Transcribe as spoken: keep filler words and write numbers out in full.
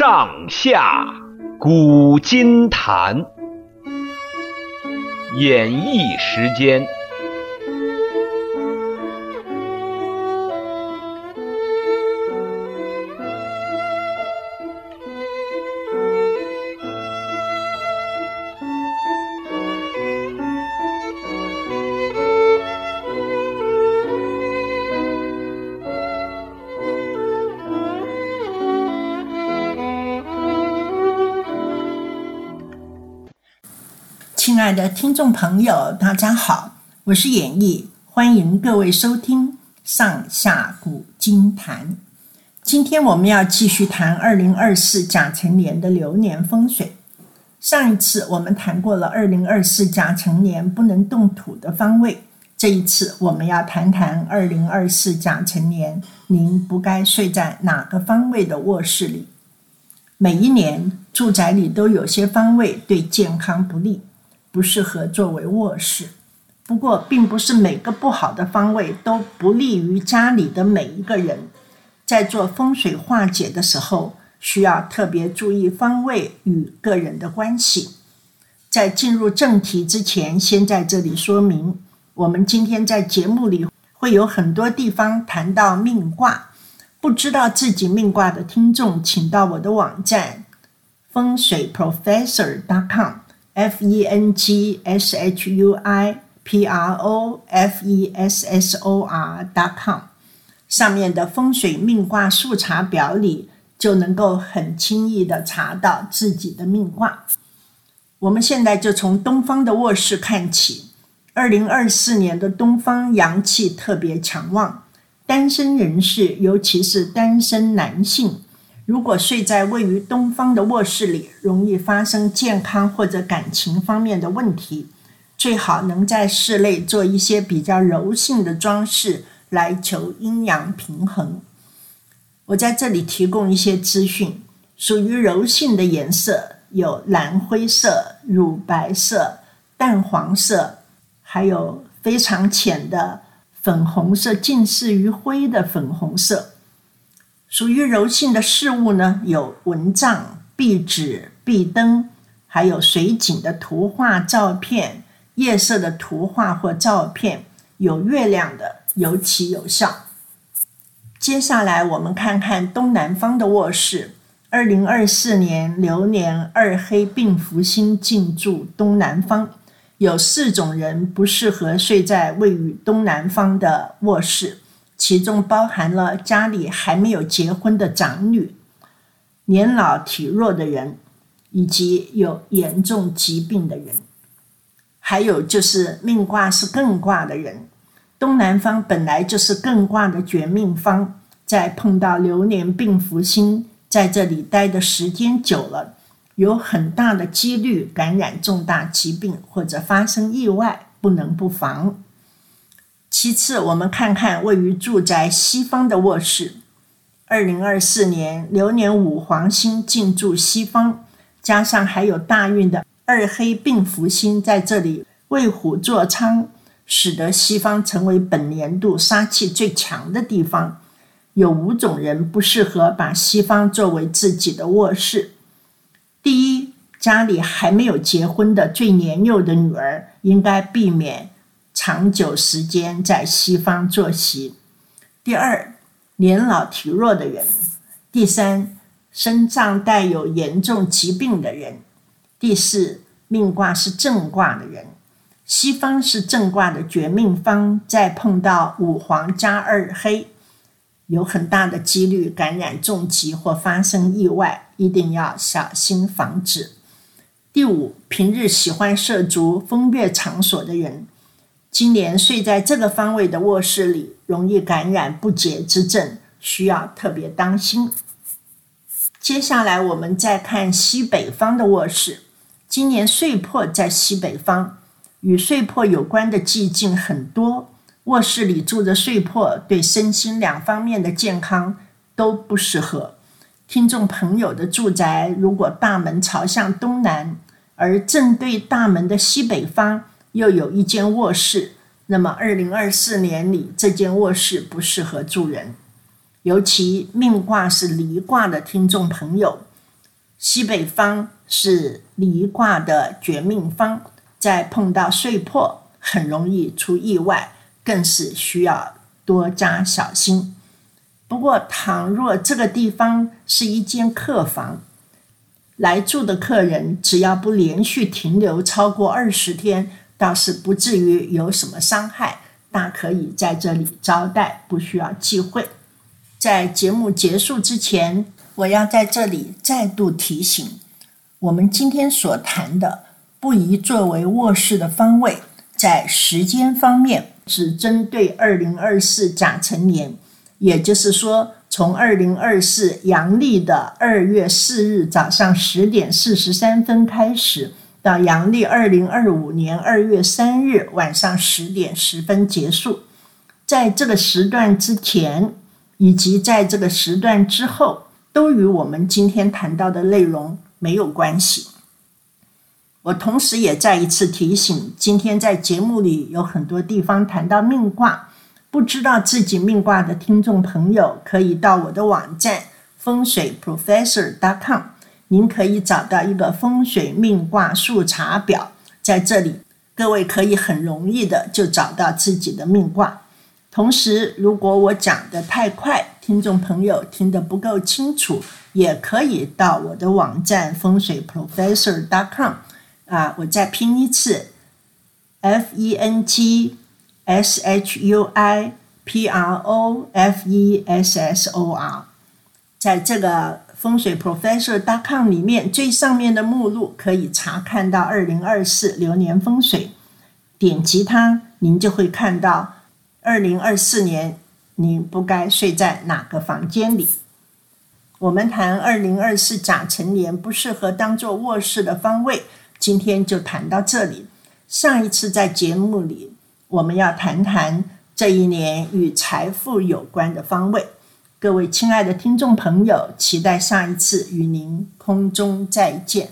上下古今谈，演绎时间。亲爱的听众朋友，大家好，我是演义，欢迎各位收听上下古今谈。今天我们要继续谈二零二四甲辰年的流年风水。上一次我们谈过了二零二四甲辰年不能动土的方位，这一次我们要谈谈二零二四甲辰年您不该睡在哪个方位的卧室里。每一年住宅里都有些方位对健康不利，不适合作为卧室，不过并不是每个不好的方位都不利于家里的每一个人。在做风水化解的时候，需要特别注意方位与个人的关系。在进入正题之前，先在这里说明，我们今天在节目里会有很多地方谈到命卦，不知道自己命卦的听众，请到我的网站风水 professor 点 com f e n g s h u i p r o f e s s o r 点 com 上面的风水命卦速查表里，就能够很轻易的查到自己的命卦。我们现在就从东方的卧室看起。二零二四年的东方阳气特别强旺，单身人士，尤其是单身男性，如果睡在位于东方的卧室里，容易发生健康或者感情方面的问题，最好能在室内做一些比较柔性的装饰，来求阴阳平衡。我在这里提供一些资讯，属于柔性的颜色有蓝灰色、乳白色、淡黄色，还有非常浅的粉红色，近似于灰的粉红色。属于柔性的事物呢，有蚊帐、壁纸、壁灯，还有水景的图画、照片，夜色的图画或照片，有月亮的尤其有效。接下来我们看看东南方的卧室。二零二四年流年二黑并福星进驻东南方，有四种人不适合睡在位于东南方的卧室，其中包含了家里还没有结婚的长女、年老体弱的人，以及有严重疾病的人，还有就是命卦是艮卦的人。东南方本来就是艮卦的绝命方，在碰到流年病福星，在这里待的时间久了，有很大的几率感染重大疾病或者发生意外，不能不防。其次，我们看看位于住宅西方的卧室。二零二四年流年五黄星进驻西方，加上还有大运的二黑并福星在这里为虎作伥，使得西方成为本年度杀气最强的地方。有五种人不适合把西方作为自己的卧室。第一，家里还没有结婚的最年幼的女儿应该避免长久时间在西方坐席。第二，年老体弱的人。第三，身上带有严重疾病的人。第四，命卦是正卦的人。西方是正卦的绝命方，再碰到五黄加二黑，有很大的几率感染重疾或发生意外，一定要小心防止。第五，平日喜欢涉足风月场所的人，今年睡在这个方位的卧室里，容易感染不洁之症，需要特别当心。接下来我们再看西北方的卧室。今年岁破在西北方，与岁破有关的忌境很多，卧室里住着岁破，对身心两方面的健康都不适合。听众朋友的住宅如果大门朝向东南，而正对大门的西北方又有一间卧室，那么二零二四年里这间卧室不适合住人。尤其命卦是离卦的听众朋友，西北方是离卦的绝命方，在碰到碎破很容易出意外，更是需要多加小心。不过倘若这个地方是一间客房，来住的客人只要不连续停留超过二十天，倒是不至于有什么伤害，大可以在这里招待，不需要忌讳。在节目结束之前，我要在这里再度提醒，我们今天所谈的不宜作为卧室的方位，在时间方面只针对二零二四甲辰年，也就是说从二零二四阳历的二月四日早上十点四十三分开始，到阳历二零二五年二月三日晚上十点十分结束。在这个时段之前以及在这个时段之后，都与我们今天谈到的内容没有关系。我同时也再一次提醒，今天在节目里有很多地方谈到命卦，不知道自己命卦的听众朋友可以到我的网站风水 professor 点 com， 您可以找到一个风水命卦速查表，在这里各位可以很容易的就找到自己的命卦。同时如果我讲得太快，听众朋友听得不够清楚，也可以到我的网站风水 professor 点 com、啊、我再拼一次 F E N T S H U I P R O F E S S O R。 在这个风水 professor 点 com 里面最上面的目录可以查看到二零二四流年风水，点击它您就会看到二零二四年您不该睡在哪个房间里。我们谈二零二四甲辰年不适合当做卧室的方位，今天就谈到这里。上一次在节目里我们要谈谈这一年与财富有关的方位。各位亲爱的听众朋友，期待下一次与您空中再见。